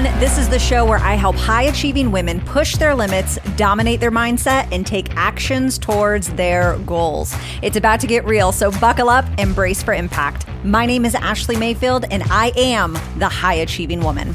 everyone. This is the show where I help high-achieving women push their limits, dominate their mindset, and take actions towards their goals. It's about to get real, so buckle up and brace for impact. My name is Ashley Mayfield, and I am the high-achieving woman.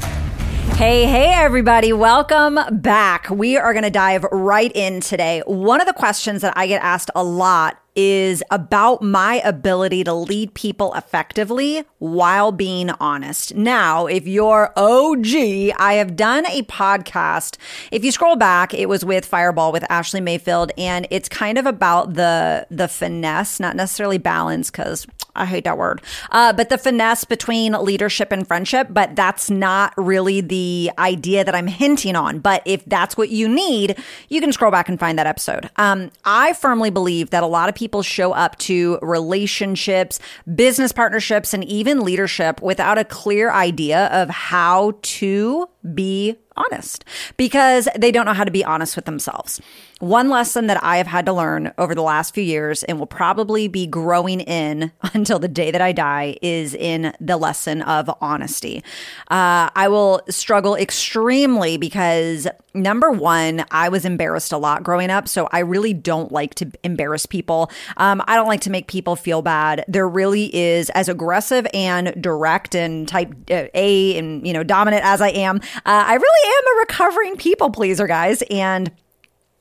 Hey, everybody. Welcome back. We are going to dive right in today. One of the questions that I get asked a lot is about my ability to lead people effectively while being honest. Now, if you're OG, I have done a podcast. If you scroll back, it was with Fireball with Ashley Mayfield, and it's kind of about the finesse, not necessarily balance, because I hate that word, but the finesse between leadership and friendship. But that's not really the idea that I'm hinting on. But if that's what you need, you can scroll back and find that episode. I firmly believe that a lot of people show up to relationships, business partnerships, and even leadership without a clear idea of how to be honest, because they don't know how to be honest with themselves. One lesson that I have had to learn over the last few years and will probably be growing in until the day that I die is in the lesson of honesty. I will struggle extremely because, number one, I was embarrassed a lot growing up, so I really don't like to embarrass people. I don't like to make people feel bad. There really is, as aggressive and direct and type A and dominant as I am, I really am a recovering people pleaser, guys, and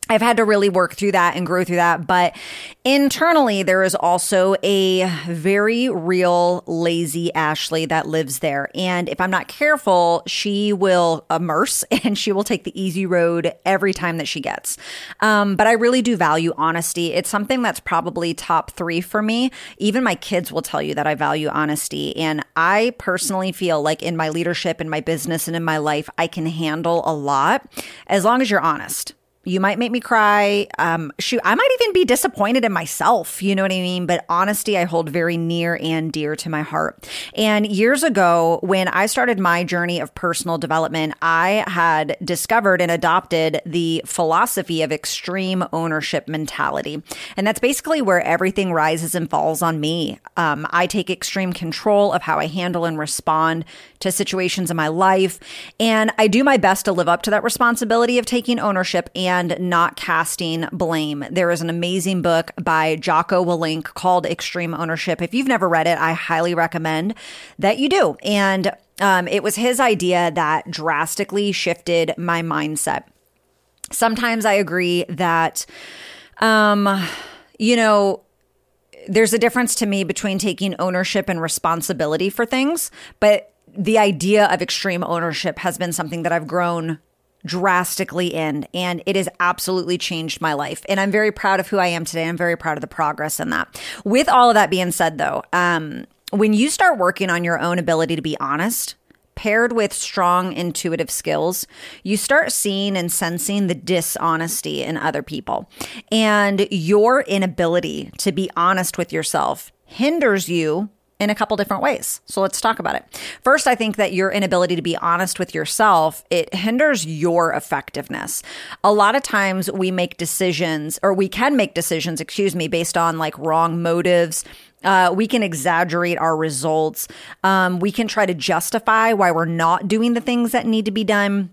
I've had to really work through that and grow through that. But internally, there is also a very real lazy Ashley that lives there. And if I'm not careful, she will immerse and she will take the easy road every time that she gets. But I really do value honesty. It's something that's probably top three for me. Even my kids will tell you that I value honesty. And I personally feel like in my leadership, in my business, and in my life, I can handle a lot as long as you're honest. You might make me cry. Shoot, I might even be disappointed in myself. You know what I mean? But honesty, I hold very near and dear to my heart. And years ago, when I started my journey of personal development, I had discovered and adopted the philosophy of extreme ownership mentality. And that's basically where everything rises and falls on me. I take extreme control of how I handle and respond to situations in my life. And I do my best to live up to that responsibility of taking ownership and not casting blame. There is an amazing book by Jocko Willink called Extreme Ownership. If you've never read it, I highly recommend that you do. And it was his idea that drastically shifted my mindset. Sometimes I agree that, there's a difference to me between taking ownership and responsibility for things, but the idea of extreme ownership has been something that I've grown drastically in, and it has absolutely changed my life. And I'm very proud of who I am today. I'm very proud of the progress in that. With all of that being said, though, when you start working on your own ability to be honest, paired with strong intuitive skills, you start seeing and sensing the dishonesty in other people. And your inability to be honest with yourself hinders you in a couple different ways. So let's talk about it. First, I think that your inability to be honest with yourself, it hinders your effectiveness. A lot of times we make decisions, or we can make decisions, based on wrong motives. We can exaggerate our results. We can try to justify why we're not doing the things that need to be done.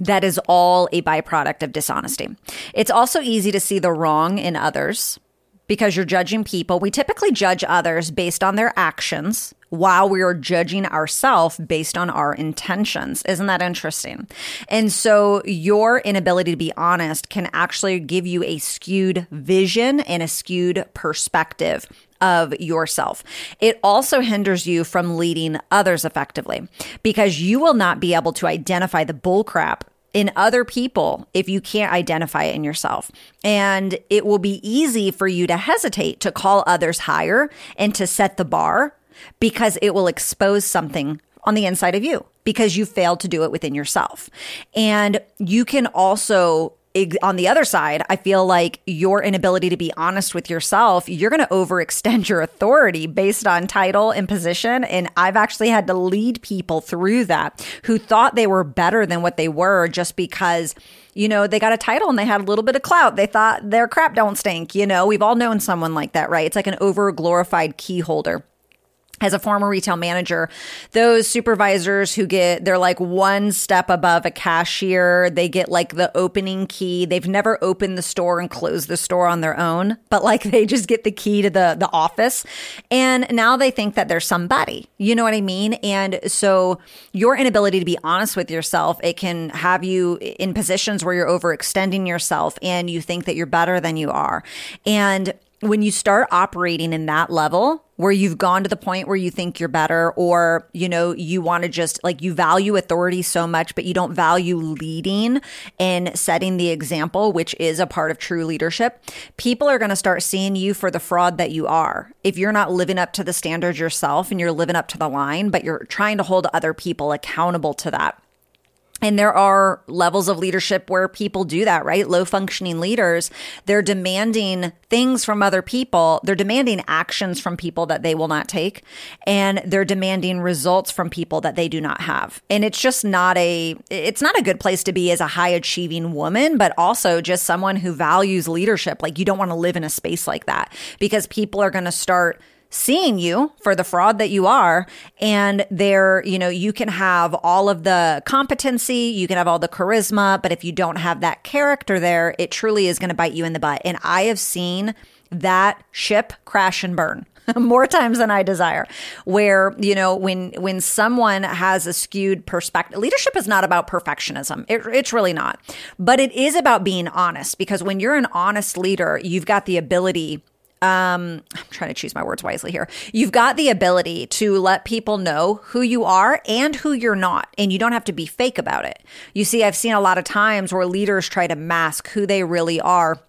That is all a byproduct of dishonesty. It's also easy to see the wrong in others, because you're judging people. We typically judge others based on their actions while we are judging ourselves based on our intentions. Isn't that interesting? And so your inability to be honest can actually give you a skewed vision and a skewed perspective of yourself. It also hinders you from leading others effectively, because you will not be able to identify the bullcrap in other people if you can't identify it in yourself. And it will be easy for you to hesitate to call others higher and to set the bar, because it will expose something on the inside of you, because you failed to do it within yourself. And you can also, on the other side, I feel like your inability to be honest with yourself, you're going to overextend your authority based on title and position. And I've actually had to lead people through that who thought they were better than what they were just because, they got a title and they had a little bit of clout. They thought their crap don't stink. We've all known someone like that, right? It's like an over glorified key holder. As a former retail manager, those supervisors who get, they're like one step above a cashier. They get like the opening key. They've never opened the store and closed the store on their own, but like they just get the key to the office. And now they think that they're somebody, you know what I mean? And so your inability to be honest with yourself, it can have you in positions where you're overextending yourself and you think that you're better than you are. And when you start operating in that level, where you've gone to the point where you think you're better, or, you know, you want to just like, you value authority so much, but you don't value leading and setting the example, which is a part of true leadership, people are going to start seeing you for the fraud that you are. If you're not living up to the standards yourself and you're living up to the line, but you're trying to hold other people accountable to that. And there are levels of leadership where people do that, right? Low functioning leaders, they're demanding things from other people. They're demanding actions from people that they will not take. And they're demanding results from people that they do not have. And it's just not a good place to be as a high achieving woman, but also just someone who values leadership. Like, you don't want to live in a space like that, because people are going to start seeing you for the fraud that you are. And there, you know, you can have all of the competency, you can have all the charisma, but if you don't have that character there, it truly is going to bite you in the butt. And I have seen that ship crash and burn more times than I desire, where, you know, when someone has a skewed perspective, leadership is not about perfectionism. It's really not, but it is about being honest, because when you're an honest leader, you've got the ability I'm trying to choose my words wisely here. You've got the ability to let people know who you are and who you're not, and you don't have to be fake about it. You see, I've seen a lot of times where leaders try to mask who they really are.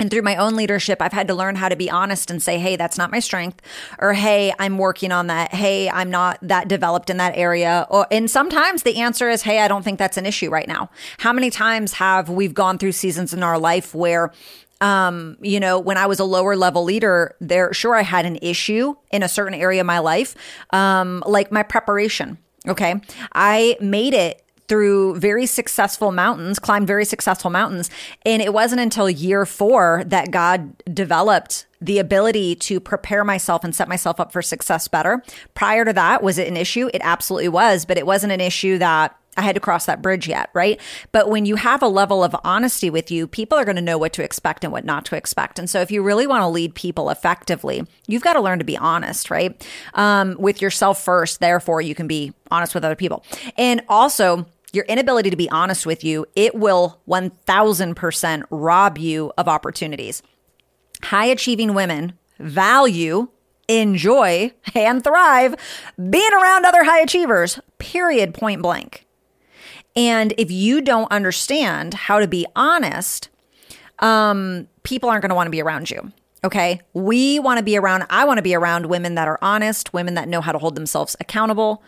And through my own leadership, I've had to learn how to be honest and say, hey, that's not my strength, or hey, I'm working on that. Hey, I'm not that developed in that area. And sometimes the answer is, hey, I don't think that's an issue right now. How many times have we gone through seasons in our life where you know, when I was a lower level leader, I had an issue in a certain area of my life, like my preparation. Okay. I made it through very successful mountains, climbed very successful mountains. And it wasn't until year 4 that God developed the ability to prepare myself and set myself up for success better. Prior to that, was it an issue? It absolutely was, but it wasn't an issue that I had to cross that bridge yet, right? But when you have a level of honesty with you, people are going to know what to expect and what not to expect. And so if you really want to lead people effectively, you've got to learn to be honest, right? With yourself first, therefore you can be honest with other people. And also, your inability to be honest with you, it will 1000% rob you of opportunities. High achieving women value, enjoy, and thrive being around other high achievers, period, point blank. And if you don't understand how to be honest, people aren't going to want to be around you. Okay. I want to be around women that are honest, women that know how to hold themselves accountable.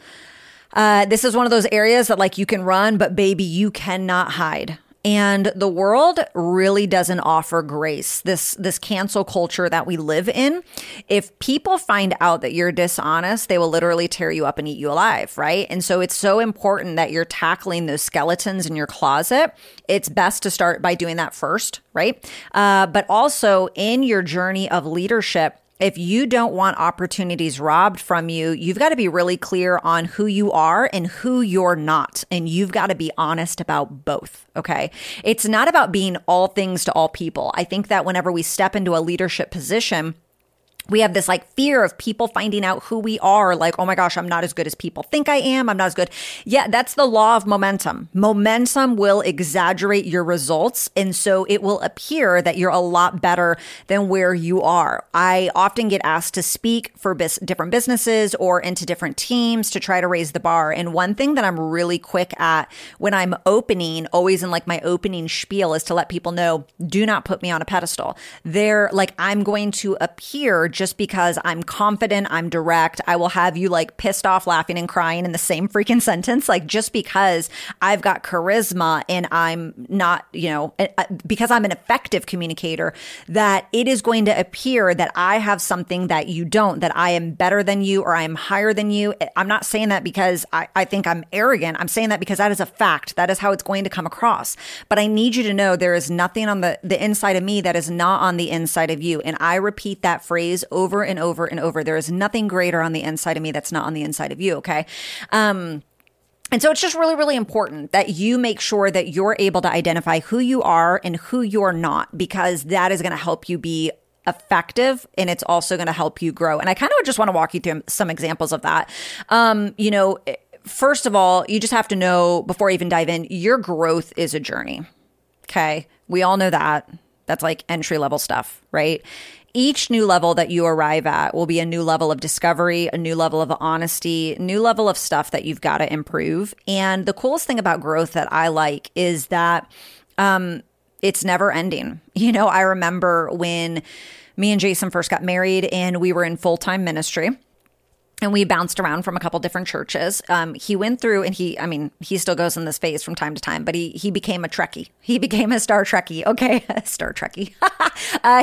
This is one of those areas that like you can run, but baby, you cannot hide. And the world really doesn't offer grace. This cancel culture that we live in, if people find out that you're dishonest, they will literally tear you up and eat you alive, right? And so it's so important that you're tackling those skeletons in your closet. It's best to start by doing that first, right? But also in your journey of leadership, if you don't want opportunities robbed from you, you've got to be really clear on who you are and who you're not. And you've got to be honest about both, okay? It's not about being all things to all people. I think that whenever we step into a leadership position, we have this like fear of people finding out who we are. Like, oh my gosh, I'm not as good as people think I am. I'm not as good. Yeah, that's the law of momentum. Momentum will exaggerate your results. And so it will appear that you're a lot better than where you are. I often get asked to speak for different businesses or into different teams to try to raise the bar. And one thing that I'm really quick at when I'm opening, always in like my opening spiel, is to let people know, do not put me on a pedestal. They're like, I'm going to appear just because I'm confident, I'm direct, I will have you like pissed off, laughing and crying in the same freaking sentence. Like, just because I've got charisma and I'm not, you know, because I'm an effective communicator, that it is going to appear that I have something that you don't, that I am better than you or I am higher than you. I'm not saying that because I think I'm arrogant. I'm saying that because that is a fact. That is how it's going to come across. But I need you to know there is nothing on the inside of me that is not on the inside of you. And I repeat that phrase this over and over and over. There is nothing greater on the inside of me that's not on the inside of you, okay? And so it's just really, really important that you make sure that you're able to identify who you are and who you're not, because that is going to help you be effective, and it's also going to help you grow. And I kind of just want to walk you through some examples of that. First of all, you just have to know before I even dive in, your growth is a journey. Okay. We all know that. That's like entry level stuff, right? Each new level that you arrive at will be a new level of discovery, a new level of honesty, new level of stuff that you've got to improve. And the coolest thing about growth that I like is that it's never ending. You know, I remember when me and Jason first got married and we were in full-time ministry. And we bounced around from a couple different churches. He went through and he still goes in this phase from time to time, but he became a Trekkie. He became a Star Trekkie. Okay, Star Trekkie.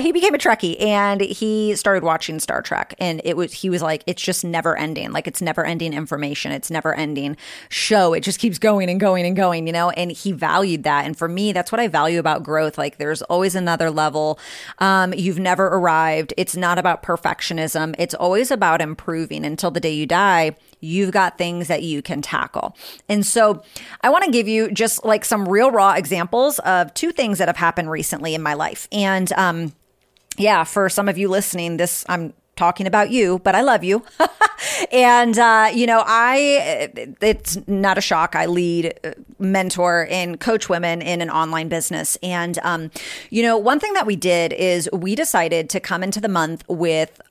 He became a Trekkie and he started watching Star Trek. And he was like, it's just never ending. Like, it's never ending information. It's never ending show. It just keeps going and going and going, you know? And he valued that. And for me, that's what I value about growth. Like, there's always another level. You've never arrived. It's not about perfectionism. It's always about improving until the day you die. You've got things that you can tackle. And so I want to give you just like some real raw examples of two things that have happened recently in my life. And for some of you listening, I'm talking about you, but I love you. And, it's not a shock. I lead, mentor, and coach women in an online business. And, one thing that we did is we decided to come into the month with,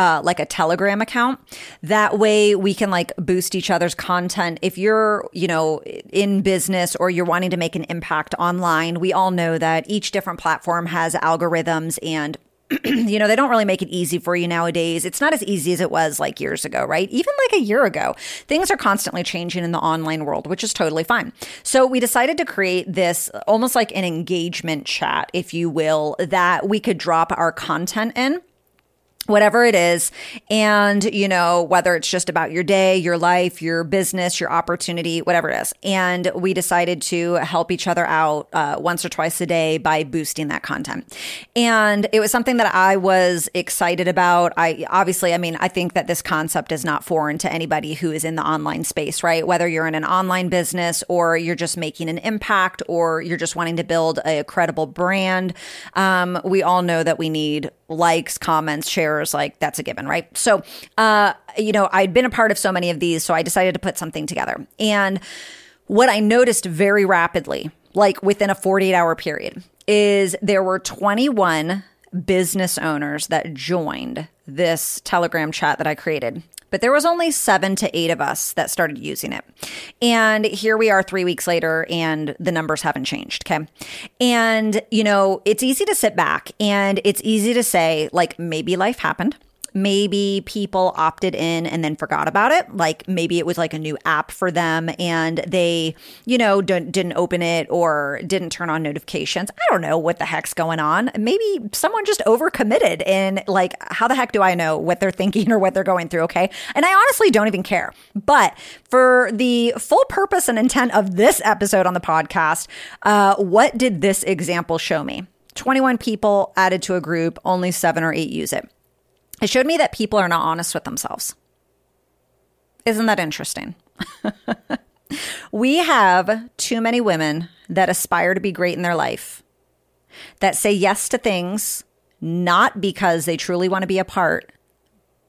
like a Telegram account. That way we can like boost each other's content. If you're, in business or you're wanting to make an impact online, we all know that each different platform has algorithms and they don't really make it easy for you nowadays. It's not as easy as it was like years ago, right? Even like a year ago, things are constantly changing in the online world, which is totally fine. So we decided to create this almost like an engagement chat, if you will, that we could drop our content in, whatever it is. And, whether it's just about your day, your life, your business, your opportunity, whatever it is. And we decided to help each other out once or twice a day by boosting that content. And it was something that I was excited about. I think that this concept is not foreign to anybody who is in the online space, right? Whether you're in an online business or you're just making an impact or you're just wanting to build a credible brand. We all know that we need likes, comments, shares. Like, that's a given, right? So, I'd been a part of so many of these, so I decided to put something together. And what I noticed very rapidly, like within a 48-hour period, is there were 21 business owners that joined this Telegram chat that I created. But there was only 7 to 8 of us that started using it. And here we are 3 weeks later and the numbers haven't changed, okay? And, it's easy to sit back and it's easy to say, like, maybe life happened. Maybe people opted in and then forgot about it. Like, maybe it was like a new app for them and they, didn't open it or didn't turn on notifications. I don't know what the heck's going on. Maybe someone just overcommitted and like, how the heck do I know what they're thinking or what they're going through? Okay. And I honestly don't even care. But for the full purpose and intent of this episode on the podcast, what did this example show me? 21 people added to a group, only 7 or 8 use it. It showed me that people are not honest with themselves. Isn't that interesting? We have too many women that aspire to be great in their life, that say yes to things, not because they truly want to be a part,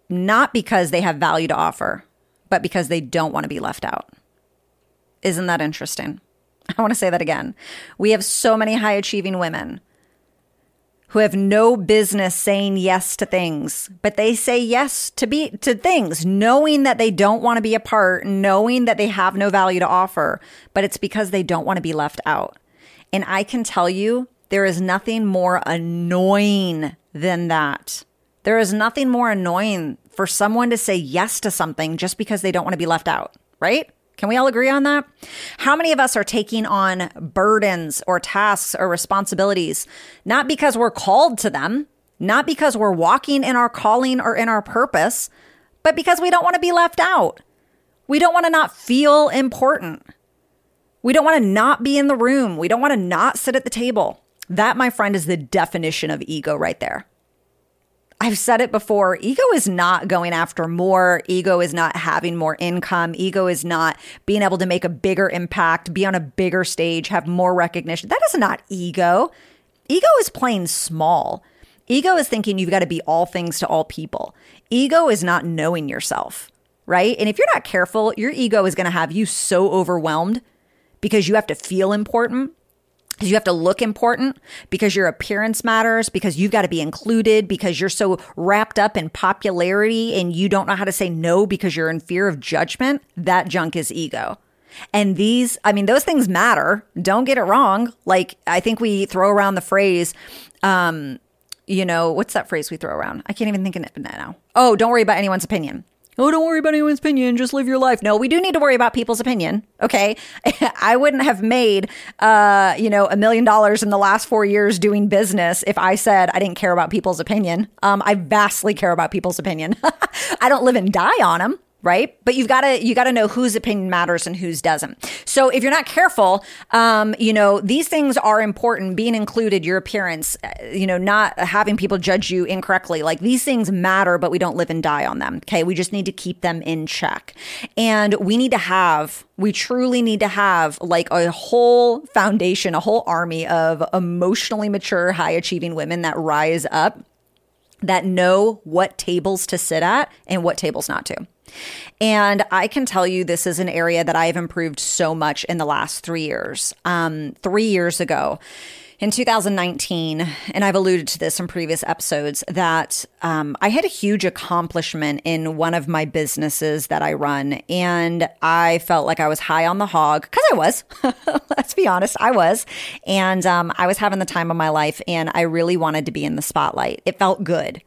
not because they have value to offer, but because they don't want to be left out. Isn't that interesting? I want to say that again. We have so many high-achieving women who have no business saying yes to things, but they say yes to things, knowing that they don't want to be a part, knowing that they have no value to offer, but it's because they don't want to be left out. And I can tell you, there is nothing more annoying than that. There is nothing more annoying for someone to say yes to something just because they don't want to be left out, right? Can we all agree on that? How many of us are taking on burdens or tasks or responsibilities, not because we're called to them, not because we're walking in our calling or in our purpose, but because we don't want to be left out. We don't want to not feel important. We don't want to not be in the room. We don't want to not sit at the table. That, my friend, is the definition of ego right there. I've said it before, ego is not going after more. Ego is not having more income. Ego is not being able to make a bigger impact, be on a bigger stage, have more recognition. That is not ego. Ego is playing small. Ego is thinking you've got to be all things to all people. Ego is not knowing yourself, right? And if you're not careful, your ego is going to have you so overwhelmed because you have to feel important, because you have to look important, because your appearance matters, because you've got to be included, because you're so wrapped up in popularity and you don't know how to say no because you're in fear of judgment. That junk is ego. And these, I mean, those things matter. Don't get it wrong. Like, I think we throw around the phrase, you know, what's that phrase we throw around? I can't even think of it now. Oh, don't worry about anyone's opinion. Oh, don't worry about anyone's opinion. Just live your life. No, we do need to worry about people's opinion. Okay. I wouldn't have made, $1 million in the last 4 years doing business if I said I didn't care about people's opinion. I vastly care about people's opinion. I don't live and die on them. Right. But you got to know whose opinion matters and whose doesn't. So if you're not careful, these things are important. Being included, your appearance, not having people judge you incorrectly. Like, these things matter, but we don't live and die on them. OK, we just need to keep them in check. And we truly need to have like a whole foundation, a whole army of emotionally mature, high achieving women that rise up, that know what tables to sit at and what tables not to. And I can tell you, this is an area that I have improved so much in the last 3 years. 3 years ago, in 2019, and I've alluded to this in previous episodes, that I had a huge accomplishment in one of my businesses that I run, and I felt like I was high on the hog, because I was. Let's be honest, I was. And I was having the time of my life, and I really wanted to be in the spotlight. It felt good.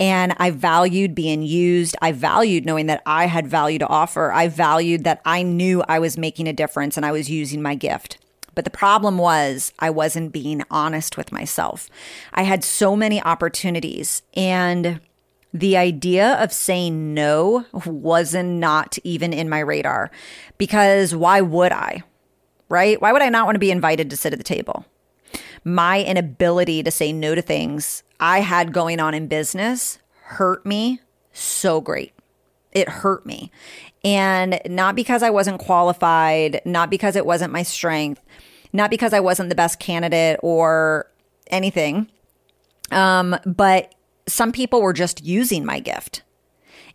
And I valued being used. I valued knowing that I had value to offer. I valued that I knew I was making a difference and I was using my gift. But the problem was, I wasn't being honest with myself. I had so many opportunities, and the idea of saying no was not even in my radar, because why would I, right? Why would I not want to be invited to sit at the table? My inability to say no to things I had going on in business hurt me so great. It hurt me. And not because I wasn't qualified, not because it wasn't my strength, not because I wasn't the best candidate or anything, but some people were just using my gift.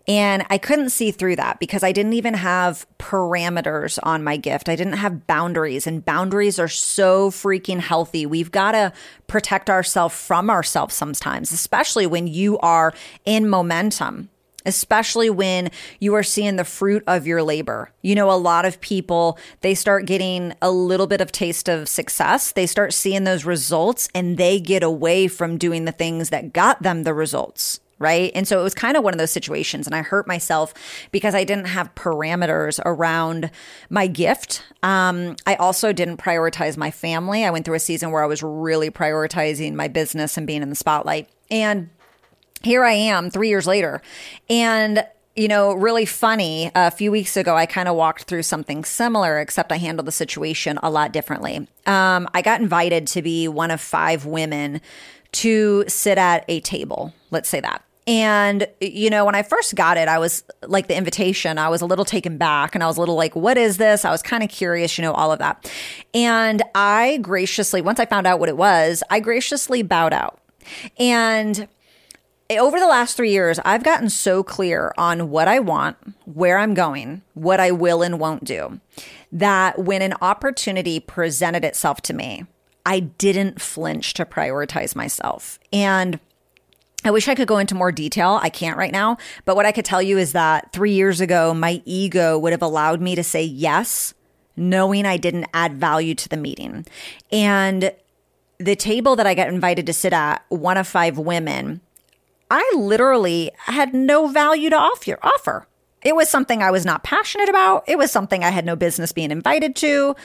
And I couldn't see through that because I didn't even have parameters on my gift. I didn't have boundaries, and boundaries are so freaking healthy. We've got to protect ourselves from ourselves sometimes, especially when you are in momentum. Especially when you are seeing the fruit of your labor. You know, a lot of people, they start getting a little bit of taste of success. They start seeing those results and they get away from doing the things that got them the results, right? And so it was kind of one of those situations, and I hurt myself because I didn't have parameters around my gift. I also didn't prioritize my family. I went through a season where I was really prioritizing my business and being in the spotlight. And here I am 3 years later, and, really funny, a few weeks ago, I kind of walked through something similar, except I handled the situation a lot differently. I got invited to be one of 5 women to sit at a table, let's say that. And, when I first got it, I was like the invitation, I was a little taken back, and I was a little like, what is this? I was kind of curious, all of that. And I graciously, once I found out what it was, I graciously bowed out. And over the last 3 years, I've gotten so clear on what I want, where I'm going, what I will and won't do, that when an opportunity presented itself to me, I didn't flinch to prioritize myself. And I wish I could go into more detail. I can't right now. But what I could tell you is that 3 years ago, my ego would have allowed me to say yes, knowing I didn't add value to the meeting. And the table that I got invited to sit at, one of 5 women, I literally had no value to offer. It was something I was not passionate about. It was something I had no business being invited to.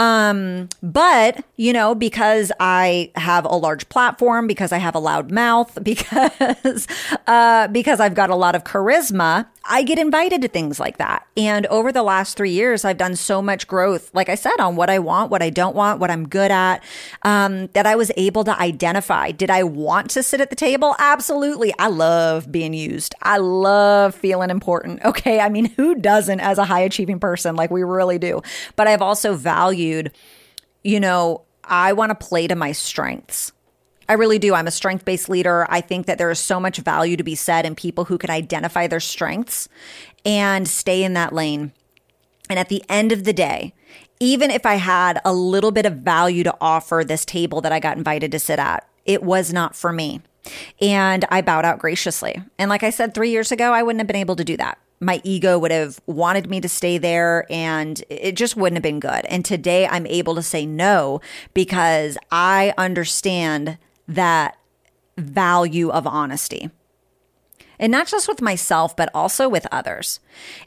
But, you know, because I have a large platform, because I have a loud mouth, because I've got a lot of charisma, I get invited to things like that. And over the last 3 years, I've done so much growth, like I said, on what I want, what I don't want, what I'm good at, that I was able to identify. Did I want to sit at the table? Absolutely. I love being used. I love feeling important. Okay. I mean, who doesn't as a high achieving person? Like, we really do. But I've also valued, you know, I want to play to my strengths. I really do. I'm a strength-based leader. I think that there is so much value to be said in people who can identify their strengths and stay in that lane. And at the end of the day, even if I had a little bit of value to offer this table that I got invited to sit at, it was not for me. And I bowed out graciously. And like I said, 3 years ago, I wouldn't have been able to do that. My ego would have wanted me to stay there, and it just wouldn't have been good. And today I'm able to say no because I understand that value of honesty. And not just with myself, but also with others.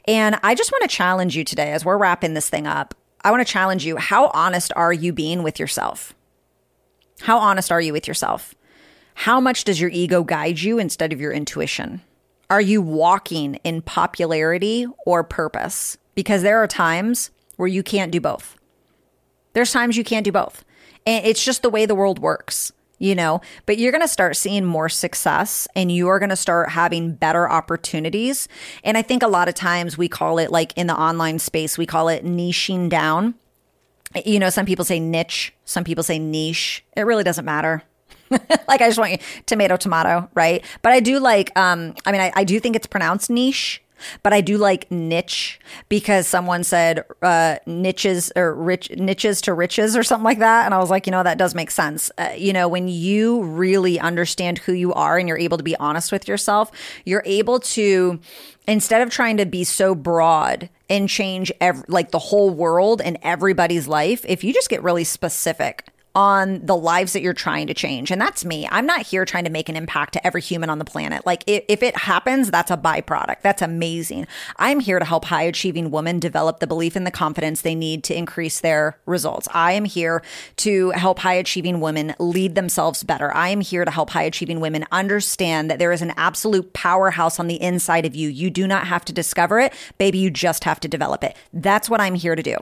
And I just want to challenge you today as we're wrapping this thing up. I want to challenge you. How honest are you being with yourself? How honest are you with yourself? How much does your ego guide you instead of your intuition? Are you walking in popularity or purpose? Because there are times where you can't do both. There's times you can't do both. And it's just the way the world works, you know, but you're going to start seeing more success and you are going to start having better opportunities. And I think a lot of times we call it, like in the online space, we call it niching down. You know, some people say niche, some people say niche. It really doesn't matter. Like, I just want you, tomato, tomato, right? But I do like, I mean, I do think it's pronounced niche, but I do like niche because someone said niches to riches or something like that. And I was like, you know, that does make sense. You know, when you really understand who you are and you're able to be honest with yourself, you're able to, instead of trying to be so broad and change like the whole world and everybody's life, if you just get really specific on the lives that you're trying to change. And that's me. I'm not here trying to make an impact to every human on the planet. Like, if it happens, that's a byproduct. That's amazing. I'm here to help high achieving women develop the belief and the confidence they need to increase their results. I am here to help high achieving women lead themselves better. I am here to help high achieving women understand that there is an absolute powerhouse on the inside of you. You do not have to discover it, baby. You just have to develop it. That's what I'm here to do.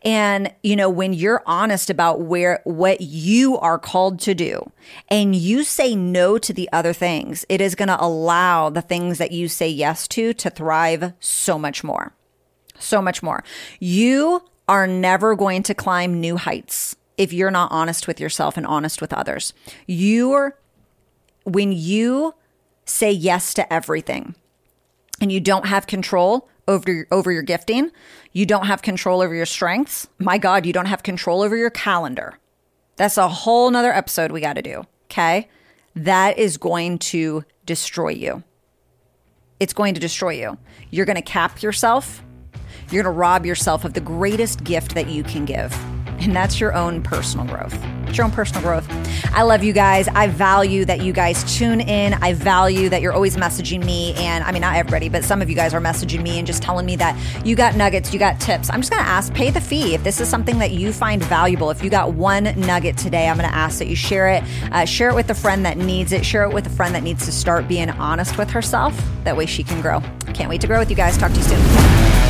And, you know, when you're honest about what you are called to do and you say no to the other things, it is going to allow the things that you say yes to thrive so much more. So much more. You are never going to climb new heights if you're not honest with yourself and honest with others. When you say yes to everything and you don't have control over your gifting, you don't have control over your strengths. My God, you don't have control over your calendar. That's a whole nother episode we got to do, okay? That is going to destroy you. It's going to destroy you. You're going to cap yourself. You're going to rob yourself of the greatest gift that you can give. And that's your own personal growth. It's your own personal growth. I love you guys. I value that you guys tune in. I value that you're always messaging me. And I mean, not everybody, but some of you guys are messaging me and just telling me that you got nuggets, you got tips. I'm just going to ask, pay the fee. If this is something that you find valuable, if you got one nugget today, I'm going to ask that you share it. Share it with a friend that needs it. Share it with a friend that needs to start being honest with herself. That way she can grow. Can't wait to grow with you guys. Talk to you soon.